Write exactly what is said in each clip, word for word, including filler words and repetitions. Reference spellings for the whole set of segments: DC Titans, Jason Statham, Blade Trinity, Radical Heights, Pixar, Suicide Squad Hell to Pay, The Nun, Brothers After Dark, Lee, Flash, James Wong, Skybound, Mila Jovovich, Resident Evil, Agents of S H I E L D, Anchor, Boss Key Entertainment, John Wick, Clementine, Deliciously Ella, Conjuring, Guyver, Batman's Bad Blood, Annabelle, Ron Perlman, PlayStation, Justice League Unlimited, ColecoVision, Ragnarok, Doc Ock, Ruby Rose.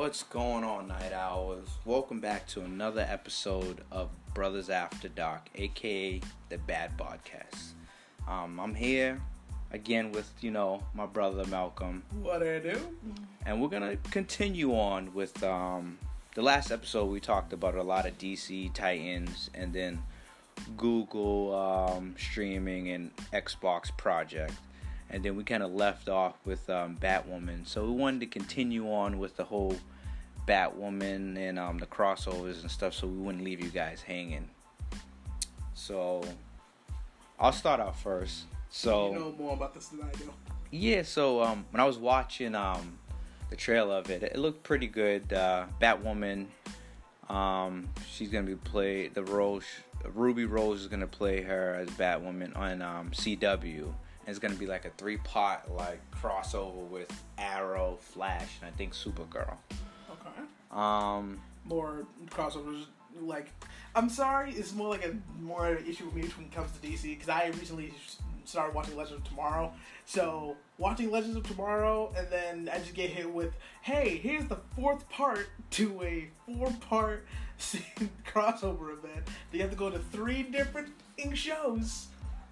What's going on, Night Owls? Welcome back to another episode of Brothers After Dark, aka the Bad Podcast. Um, I'm here again with, you know, my brother Malcolm. What I do? And we're gonna continue on with um, the last episode. We talked about a lot of D C Titans and then Google um, streaming and Xbox project. And then we kind of left off with um, Batwoman. So we wanted to continue on with the whole Batwoman and um, the crossovers and stuff, so we wouldn't leave you guys hanging. So I'll start out first. So you know more about this than I do. Yeah, so um, when I was watching um, the trailer of it, it looked pretty good. Uh, Batwoman, um, she's going to be played, the role, Ruby Rose is going to play her as Batwoman on um, C W. It's going to be like a three-part like crossover with Arrow, Flash, and I think Supergirl. Okay. Um, more crossovers. Like, I'm sorry, it's more like a more issue with me when it comes to D C, because I recently started watching Legends of Tomorrow. So watching Legends of Tomorrow, and then I just get hit with, hey, here's the fourth part to a four-part crossover event. They have to go to three different shows.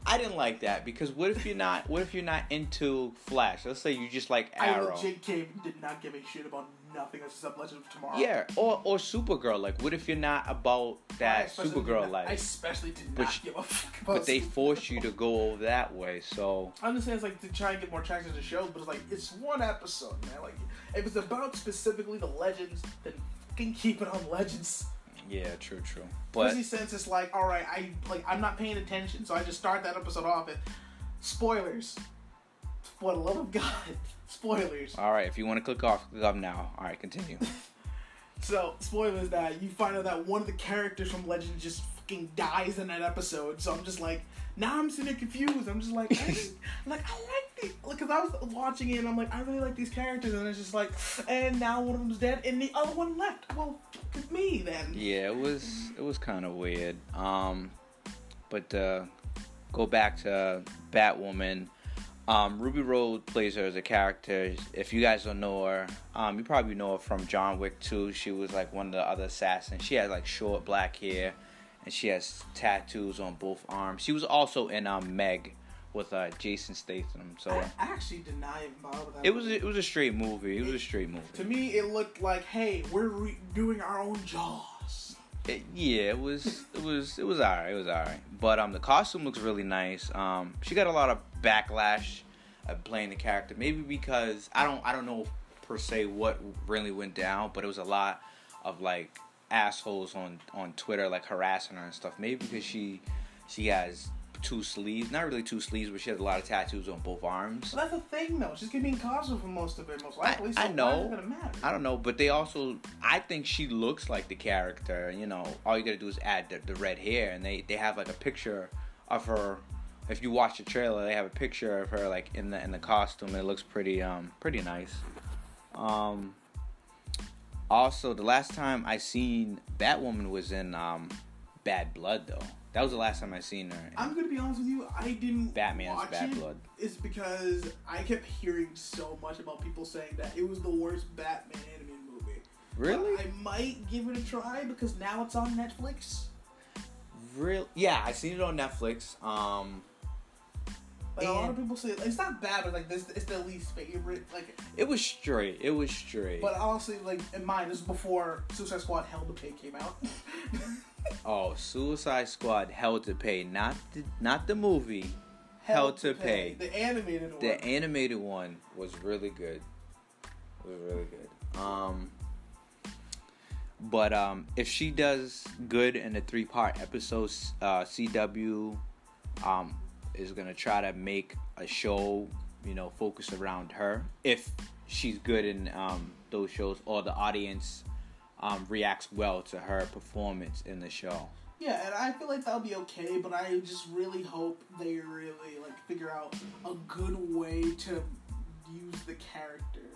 I didn't like that, because what if you're not what if you're not into Flash? Let's say you just like Arrow. I legit came, did not give a shit about nothing that's up Legends of Tomorrow. Yeah, or or Supergirl. Like, what if you're not about that Supergirl life? I especially did not, especially did not give a fuck about Supergirl. But they force you to go over that way, so... I understand it's like to try and get more traction to shows, but it's like, it's one episode, man. Like, if it's about specifically the Legends, then fucking keep it on Legends. Yeah, true, true. But especially since it's like, all right, I like I'm not paying attention, so I just start that episode off and spoilers. For the love of God, spoilers. All right, if you want to click off, click off now. All right, continue. So spoilers that you find out that one of the characters from Legends just fucking dies in that episode. So I'm just like, now I'm sitting there confused. I'm just like, I like I like these, because I was watching it and I'm like, I really like these characters, and it's just like, and now one of them's dead and the other one left. Well. Me then. Yeah, it was it was kind of weird. Um, but uh, go back to Batwoman. Um, Ruby Rose plays her as a character. If you guys don't know her, um, you probably know her from John Wick two. She was like one of the other assassins. She had like short black hair, and she has tattoos on both arms. She was also in um, Meg with uh, Jason Statham. So I, I actually did not even bother with that. It was a, it was a straight movie. It, it was a straight movie. To me, it looked like, hey, we're re- doing our own Jaws. It, yeah, it was it was it was alright. It was alright. But um, the costume looks really nice. Um, she got a lot of backlash at playing the character. Maybe because I don't I don't know per se what really went down, but it was a lot of like assholes on on Twitter like harassing her and stuff. Maybe because she she has. Two sleeves, not really two sleeves, but she has a lot of tattoos on both arms. Well, that's the thing, though. She's gonna be in costume for most of it, most likely. So I know. Gonna matter? I don't know, but they also, I think she looks like the character. You know, all you gotta do is add the, the red hair, and they, they have like a picture of her. If you watch the trailer, they have a picture of her like in the in the costume. It looks pretty um pretty nice. Um. Also, the last time I seen Batwoman was in um Bad Blood, though. That was the last time I seen her. I'm gonna be honest with you, I didn't Batman's watch Bad it. Blood. It's because I kept hearing so much about people saying that it was the worst Batman animated movie. Really? But I might give it a try because now it's on Netflix. Real? Yeah, I seen it on Netflix. Um, but a lot of people say it's not bad, but like this, it's the least favorite. Like it was straight. It was straight. But honestly, like in mine, this was before Suicide Squad Hell to Pay came out. Oh, Suicide Squad Hell to Pay, not the, not the movie, Hell, Hell to Pay. Pay. The animated one. The animated one was really good. It was really good. Um, but um, if she does good in the three-part episode, uh, C W um, is going to try to make a show, you know, focus around her. If she's good in um, those shows, or the audience... Um, reacts well to her performance in the show. Yeah, and I feel like that'll be okay, but I just really hope they really like figure out a good way to use the character.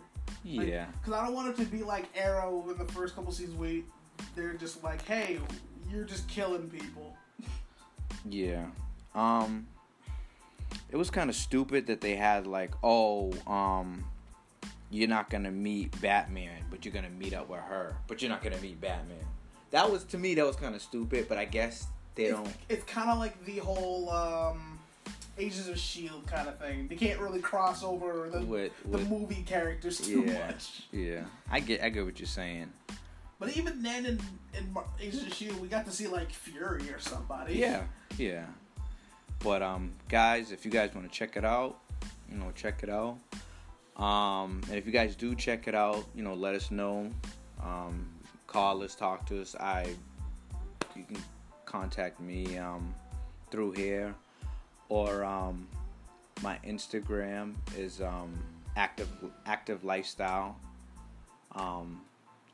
Yeah. Because like, I don't want it to be like Arrow in the first couple seasons where they're just like, hey, you're just killing people. Yeah. Um, it was kind of stupid that they had like, oh, um, you're not going to meet Batman, but you're going to meet up with her. But you're not going to meet Batman. That was, to me, that was kind of stupid, but I guess they it's, don't... It's kind of like the whole um, Agents of S H I E L D kind of thing. They can't really cross over the, with, with, the movie characters too yeah, much. Yeah, I get I get what you're saying. But even then, in, in Agents of S H I E L D, we got to see, like, Fury or somebody. Yeah, yeah. But, um, guys, if you guys want to check it out, you know, check it out. Um, and if you guys do check it out, you know, let us know. Um, call us, talk to us. I, you can contact me, um, through here, or, um, my Instagram is, um, active, active lifestyle. Um,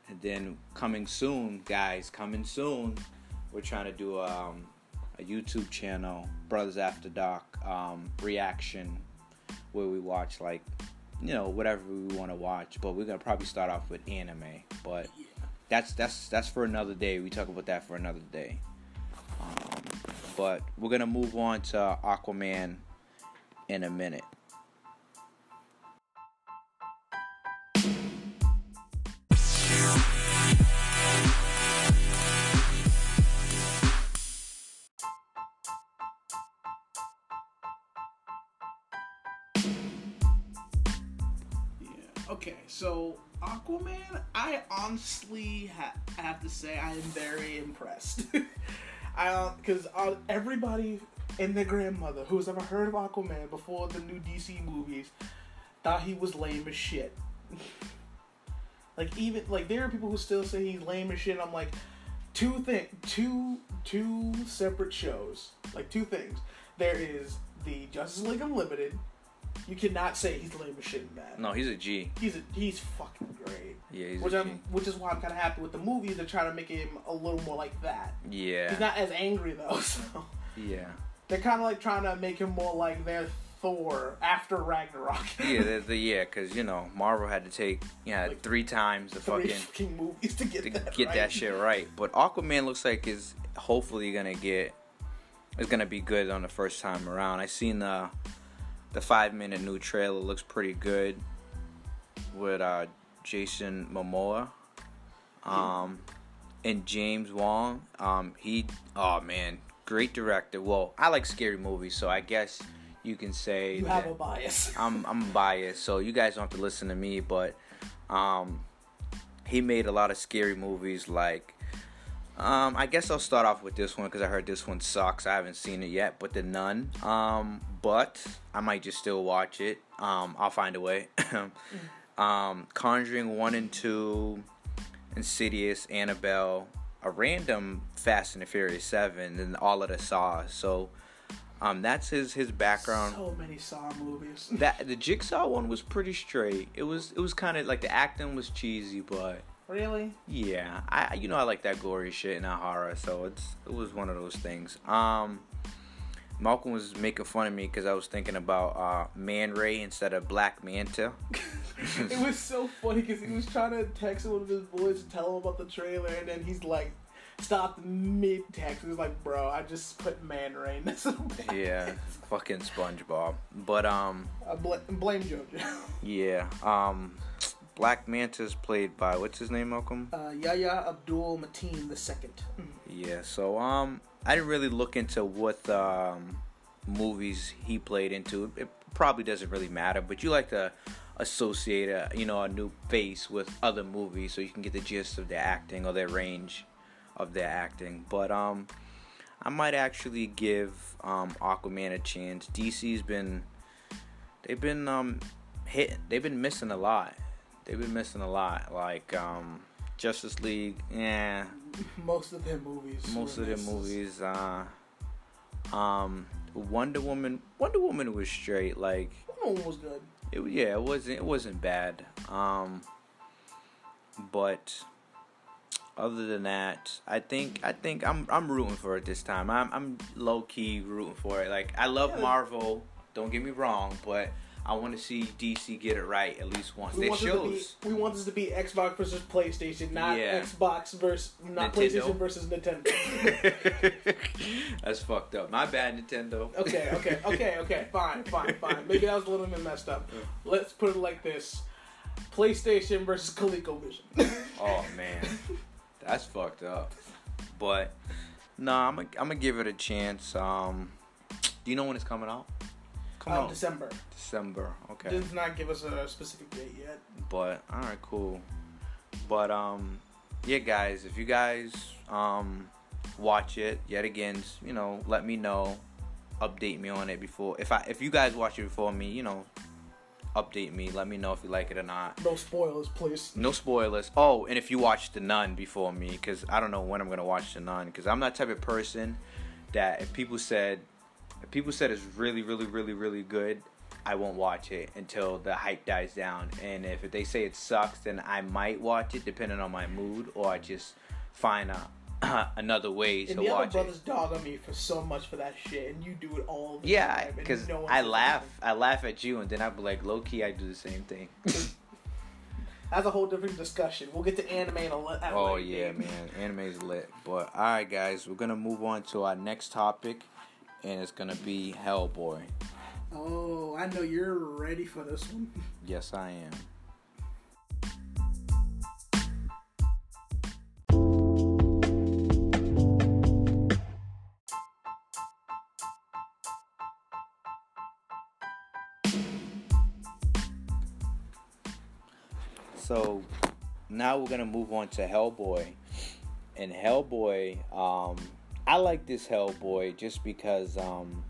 and then coming soon, guys, coming soon, we're trying to do, um, a YouTube channel, Brothers After Dark, um, reaction, where we watch, like, you know, whatever we want to watch, but we're gonna probably start off with anime. But yeah. that's that's that's for another day. We talk about that for another day. Um, but we're gonna move on to Aquaman in a minute. So, Aquaman, I honestly ha- have to say I am very impressed. I Because uh, everybody and their grandmother who's ever heard of Aquaman before the new D C movies thought he was lame as shit. like, even, like, there are people who still say he's lame as shit. I'm like, two things, two, two separate shows. Like, two things. There is the Justice League Unlimited. You cannot say he's lame as shit in that. No, he's a G. He's a, he's fucking great. Yeah, he's which a G. Which is why I'm kind of happy with the movie. They're trying to make him a little more like that. Yeah. He's not as angry, though, so... Yeah. They're kind of, like, trying to make him more like their Thor after Ragnarok. yeah, the, yeah, because, you know, Marvel had to take, you know, like three times the three fucking... fucking movies to get to that get right. that shit right. But Aquaman looks like is hopefully going to get... It's going to be good on the first time around. I seen the... The five-minute new trailer looks pretty good with uh, Jason Momoa um, and James Wong. Um, he, oh man, great director. Well, I like scary movies, so I guess you can say you have a bias. I'm I'm biased, so you guys don't have to listen to me. But um, he made a lot of scary movies. Like, um, I guess I'll start off with this one because I heard this one sucks. I haven't seen it yet, but The Nun. Um, But I might just still watch it. Um, I'll find a way. um, Conjuring one and two, Insidious, Annabelle, a random Fast and the Furious seven, and all of the Saws. So um, that's his, his background. So many Saw movies. that the Jigsaw one was pretty straight. It was it was kind of like the acting was cheesy, but really, yeah. I you know I like that gory shit and that horror, so it's it was one of those things. Um. Malcolm was making fun of me because I was thinking about uh, Man Ray instead of Black Manta. It was so funny because he was trying to text one of his boys to tell him about the trailer, and then he's like, stopped mid-text. He was like, bro, I just put Man Ray in this. Yeah, fucking SpongeBob. But, um... I bl- blame JoJo. Yeah, um... Black Manta's played by, what's his name, Malcolm? Uh, Yahya Abdul-Mateen the second. Yeah, so, um... I didn't really look into what um, movies he played into. It probably doesn't really matter, but you like to associate a, you know, a new face with other movies so you can get the gist of their acting or their range of their acting. But um, I might actually give um, Aquaman a chance. D C's been they've been um, hit. They've been missing a lot. They've been missing a lot. Like. Um, Justice League, yeah. Most of their movies. Most of their movies. Uh, um, Wonder Woman. Wonder Woman was straight. Like Wonder Woman was good. It, yeah, it wasn't. It wasn't bad. Um, but other than that, I think I think I'm I'm rooting for it this time. I'm I'm low key rooting for it. Like I love yeah. Marvel. Don't get me wrong, but. I want to see D C get it right at least once. They shows. Be, we want this to be Xbox versus PlayStation, not yeah. Xbox versus not Nintendo. PlayStation versus Nintendo. That's fucked up. My bad, Nintendo. Okay, okay, okay, okay. Fine, fine, fine. Maybe I was a little bit messed up. Let's put it like this: PlayStation versus ColecoVision. Oh, man. That's fucked up. But, nah, I'm going I'm to give it a chance. Um, do you know when it's coming out? Come uh, on. December. December, okay. It does not give us a specific date yet. But, alright, cool. But, um, yeah, guys, if you guys um, watch it yet again, you know, let me know. Update me on it before. If I, if you guys watch it before me, you know, update me. Let me know if you like it or not. No spoilers, please. No spoilers. Oh, and if you watch The Nun before me, because I don't know when I'm going to watch The Nun, because I'm that type of person that if people said, if people said it's really, really, really, really good, I won't watch it until the hype dies down. And if they say it sucks, then I might watch it depending on my mood, or I just find out another way and to watch it. And the other brothers dog on me for so much for that shit, and you do it all the yeah, time. Yeah, because no I laugh, I laugh at you, and then I'll be like, low key, I do the same thing. That's a whole different discussion. We'll get to anime in a little. Oh like, yeah, man, anime's lit. But all right, guys, we're gonna move on to our next topic, and it's gonna be Hellboy. Oh, I know you're ready for this one. Yes, I am. So now we're gonna move on to Hellboy, and Hellboy. Um, I like this Hellboy just because um,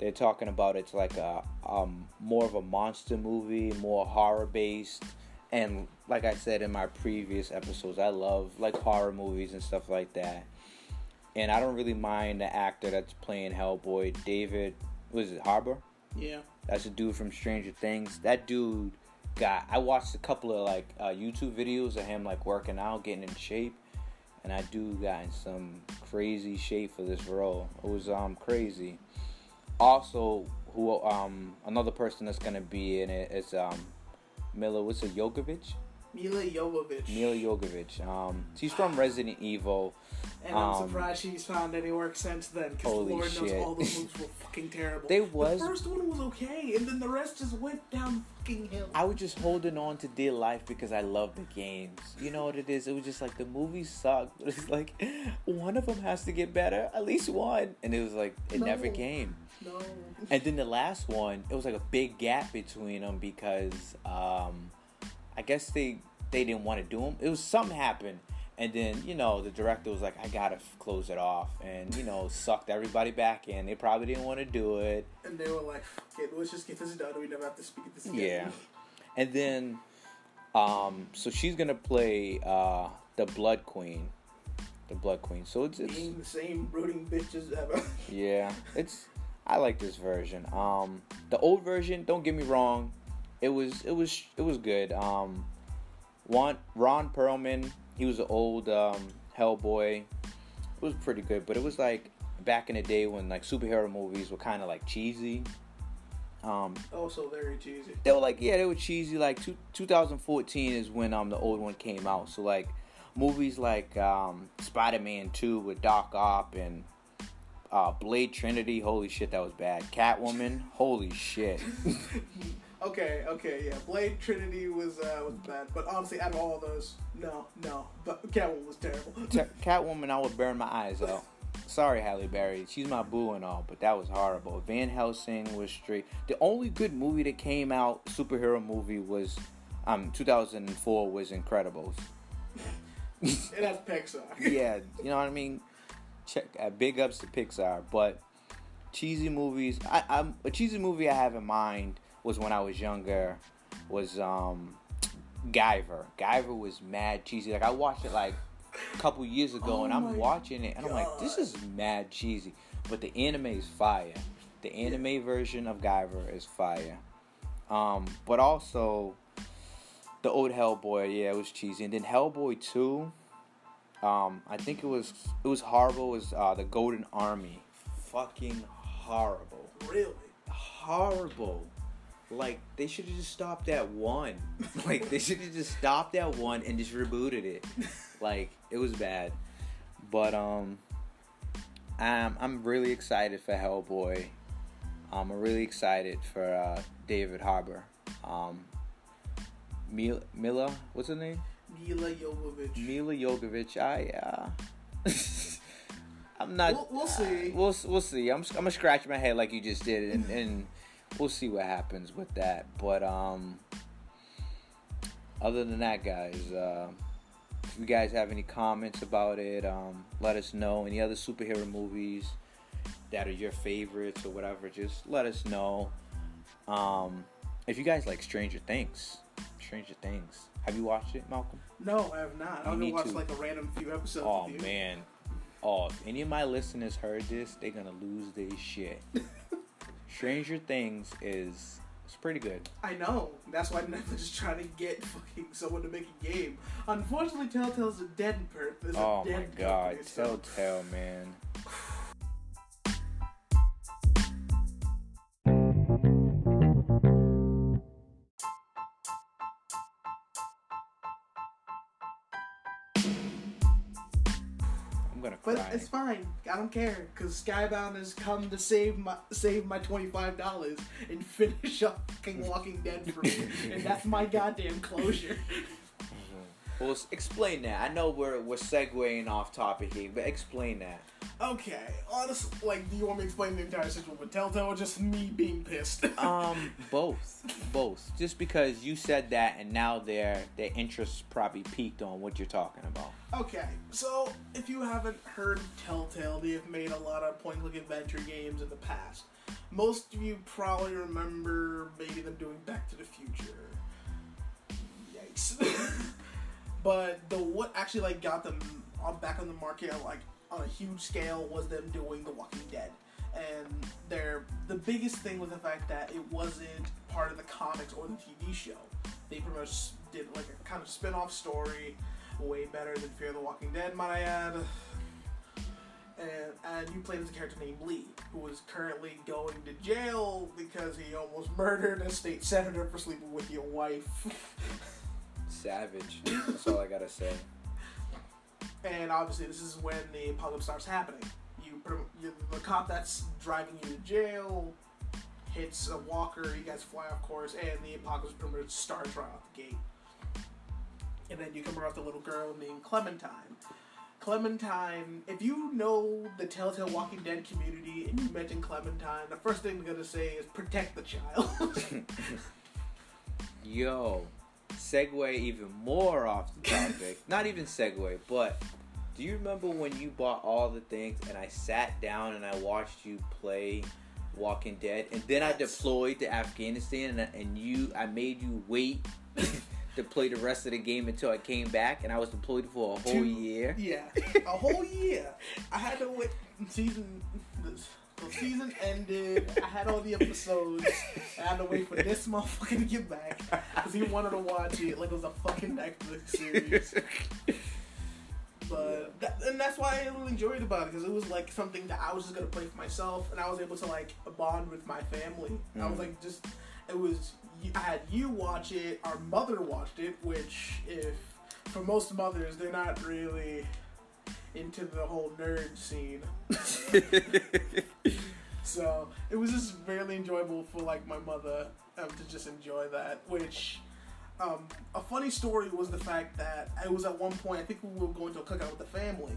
they're talking about it's like a um, more of a monster movie, more horror based, and like I said in my previous episodes, I love like horror movies and stuff like that. And I don't really mind the actor that's playing Hellboy, David. What is it, Harbour? Yeah, that's a dude from Stranger Things. That dude. Guy, I watched a couple of like uh, YouTube videos of him like working out, getting in shape, and I do got in some crazy shape for this role. It was um crazy. Also, who um another person that's gonna be in it is um Mila. What's it, Jovovich? Mila Jovovich. Mila Jovovich. Um, she's from Resident Evil. And I'm um, surprised she's found any work since then, because Lord shit. knows all the movies were fucking terrible. They was. The first one was okay, and then the rest just went down fucking hill. I was just holding on to dear life because I love the games. You know what it is? It was just like the movies suck, but it's like one of them has to get better, at least one. And it was like it no. never came. No. And then the last one, it was like a big gap between them because um, I guess they they didn't want to do them. It was something happened. And then, you know, the director was like, I gotta f- close it off. And, you know, sucked everybody back in. They probably didn't want to do it. And they were like, fuck it, let's just get this done. We never have to speak this again. Yeah. And then, um, so she's gonna play uh, the Blood Queen. The Blood Queen. So it's. it's Being the same brooding bitches ever. Yeah. It's. I like this version. Um, the old version, don't get me wrong, it was, it was, it was good. Um, Ron Perlman. He was an old um, Hellboy. It was pretty good, but it was like back in the day when like superhero movies were kind of like cheesy. Um, also very cheesy. They were like, yeah, they were cheesy. Like two, twenty fourteen is when um the old one came out. So like movies like um, Spider-Man two with Doc Ock and uh, Blade Trinity. Holy shit, that was bad. Catwoman. Holy shit. Okay, okay, yeah. Blade Trinity was uh, was bad, but honestly, out of all of those, no, no. But Catwoman was terrible. Catwoman, I would burn my eyes out. Sorry, Halle Berry. She's my boo and all, but that was horrible. Van Helsing was straight. The only good movie that came out, superhero movie, was um two thousand four was Incredibles. And that's Pixar. Yeah, you know what I mean. Check uh, big ups to Pixar, but cheesy movies. I, I'm a cheesy movie I have in mind. Was when I was younger, was um, Guyver. Guyver was mad cheesy. Like I watched it like a couple years ago, oh and I'm watching it, and God. I'm like, this is mad cheesy. But the anime is fire. The anime yeah. version of Guyver is fire. Um, but also the old Hellboy, yeah, it was cheesy. And then Hellboy two, um, I think it was it was horrible. It was uh, the Golden Army? Fucking horrible. Really horrible. Like, they should have just stopped at one. Like, they should have just stopped at one and just rebooted it. Like, it was bad. But, um, I'm, I'm really excited for Hellboy. Um, I'm really excited for uh, David Harbour. Um, Mila, Mila, what's her name? Mila Jovovich. Mila Jovovich. I, uh, I'm not. We'll, we'll see. Uh, we'll we'll see. I'm I'm gonna scratch my head like you just did, and, and we'll see what happens with that. But um, other than that, guys, uh, if you guys have any comments about it, um, let us know. Any other superhero movies that are your favorites or whatever, just let us know. Um, if you guys like Stranger Things. Stranger Things. Have you watched it, Malcolm? No, I have not. I'll go watch to. like a random few episodes. Oh with you. man. Oh, if any of my listeners heard this, they're gonna lose their shit. Stranger Things is it's pretty good. I know. That's why Netflix is trying to get fucking someone to make a game. Unfortunately, Telltale's a dead perp. There's oh a dead my god, Telltale, man. But it's fine. I don't care because Skybound has come to save my save my twenty-five dollars and finish up fucking Walking Dead for me, and that's my goddamn closure. Well, explain that. I know we're we're segueing off topic here, but explain that. Okay, honestly, like, do you want me to explain the entire situation with Telltale or just me being pissed? um, both, both. Just because you said that, and now their their interest probably peaked on what you're talking about. Okay, so if you haven't heard of Telltale, they've made a lot of point-click adventure games in the past. Most of you probably remember maybe them doing Back to the Future. Yikes! But the what actually like got them on back on the market, like, on a huge scale, was them doing The Walking Dead. And their the biggest thing was the fact that it wasn't part of the comics or the T V show. They pretty much did like a kind of spin-off story, way better than Fear the Walking Dead, might I add. And, and you played as a character named Lee, who is currently going to jail because he almost murdered a state senator for sleeping with your wife. Savage. That's all I gotta say. And obviously, this is when the apocalypse starts happening. You, you, the cop that's driving you to jail hits a walker. You guys fly off course, and the apocalypse pretty much starts right off the gate. And then you come across the little girl named Clementine. Clementine, if you know the Telltale Walking Dead community and you mention Clementine, the first thing they're gonna say is protect the child. Yo. Segue even more off the topic. Not even segue, but do you remember when you bought all the things and I sat down and I watched you play Walking Dead, and then I deployed to Afghanistan and, and you, I made you wait to play the rest of the game until I came back, and I was deployed for a whole Two, year. Yeah, a whole year. I had to wait. Season. This. The season ended, I had all the episodes, I had to wait for this motherfucker to get back, because he wanted to watch it like it was a fucking Netflix series. But, that, and that's why I really enjoyed about it, because it was like something that I was just going to play for myself, and I was able to like bond with my family. Mm-hmm. I was like just, it was, I had you watch it, our mother watched it, which if, for most mothers, they're not really into the whole nerd scene. So it was just really enjoyable for like my mother um, to just enjoy that, which um, a funny story was the fact that it was at one point, I think we were going to a cookout with the family,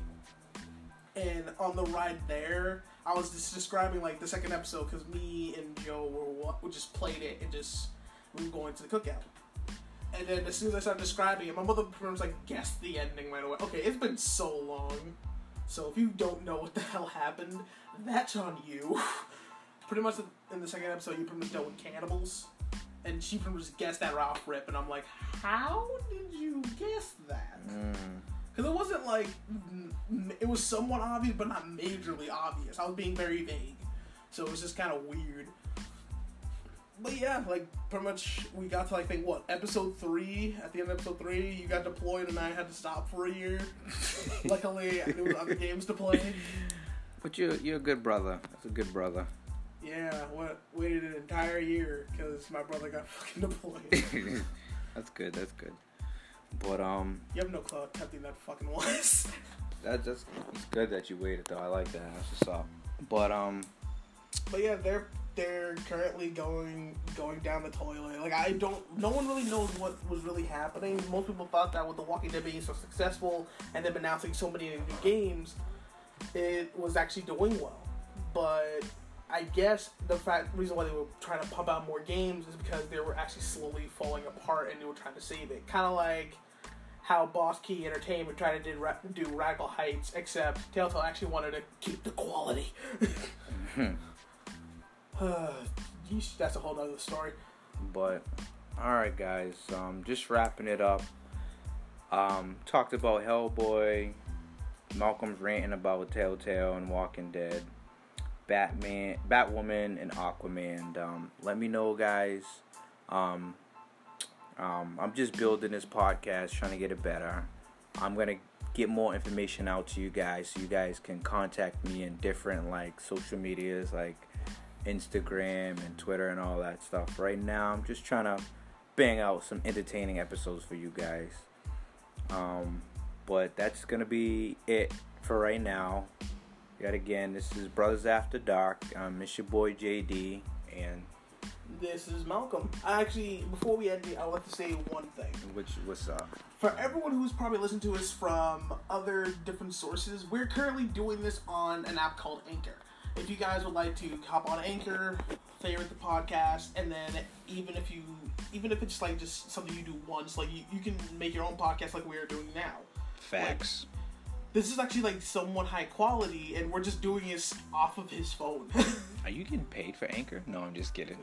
and on the ride there I was just describing like the second episode because me and Joe were we just played it and just we were going to the cookout. And then as soon as I started describing it, my mother was like, guessed the ending right away. Okay, it's been so long. So if you don't know what the hell happened, that's on you. Pretty much in the second episode, you pretty much dealt with cannibals. And she pretty much guessed that right off rip. And I'm like, how did you guess that? Because it wasn't like, it was somewhat obvious, but not majorly obvious. I was being very vague. So it was just kind of weird. But yeah, like, pretty much, we got to, like, think, what, episode three? At the end of episode three, you got deployed and I had to stop for a year. Luckily, there was other games to play. But you're, you're a good brother. That's a good brother. Yeah, I waited an entire year because my brother got fucking deployed. That's good, that's good. But, um... you have no clue how tempting that fucking was. that, that's, it's good that you waited, though. I like that. That's what's up. But, um... But yeah, they're they're currently going going down the toilet. Like, I don't... No one really knows what was really happening. Most people thought that with The Walking Dead being so successful and them announcing so many new games, it was actually doing well. But I guess the fact, reason why they were trying to pump out more games is because they were actually slowly falling apart and they were trying to save it. Kind of like how Boss Key Entertainment tried to do, do Radical Heights, except Telltale actually wanted to keep the quality. Mm-hmm. Uh, yeesh, that's a whole other story. But, alright guys, um, just wrapping it up. Um, talked about Hellboy, Malcolm's ranting about Telltale and Walking Dead, Batman, Batwoman, and Aquaman. Um, let me know, guys. Um, um, I'm just building this podcast, trying to get it better. I'm going to get more information out to you guys so you guys can contact me in different, like, social medias, like Instagram and Twitter and all that stuff. Right now, I'm just trying to bang out some entertaining episodes for you guys. Um, but that's going to be it for right now. Yet again, this is Brothers After Dark. Um, it's your boy J D, and this is Malcolm. I actually, before we end it, I want to say one thing. Which, what's up? For everyone who's probably listened to us from other different sources, we're currently doing this on an app called Anchor. If you guys would like to hop on Anchor, favorite the podcast, and then even if you, even if it's like just something you do once, like you, you can make your own podcast like we are doing now. Facts. Like, this is actually like somewhat high quality, and we're just doing this off of his phone. Are you getting paid for Anchor? No, I'm just kidding.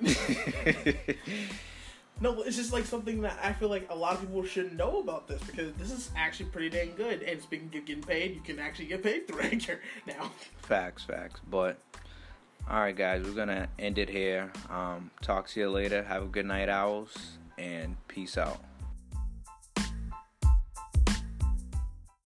No, it's just like something that I feel like a lot of people should know about this, because this is actually pretty dang good. And speaking of getting paid, you can actually get paid through Anchor now. Facts, facts. But, alright guys, we're going to end it here. Um, talk to you later. Have a good night, owls, and peace out.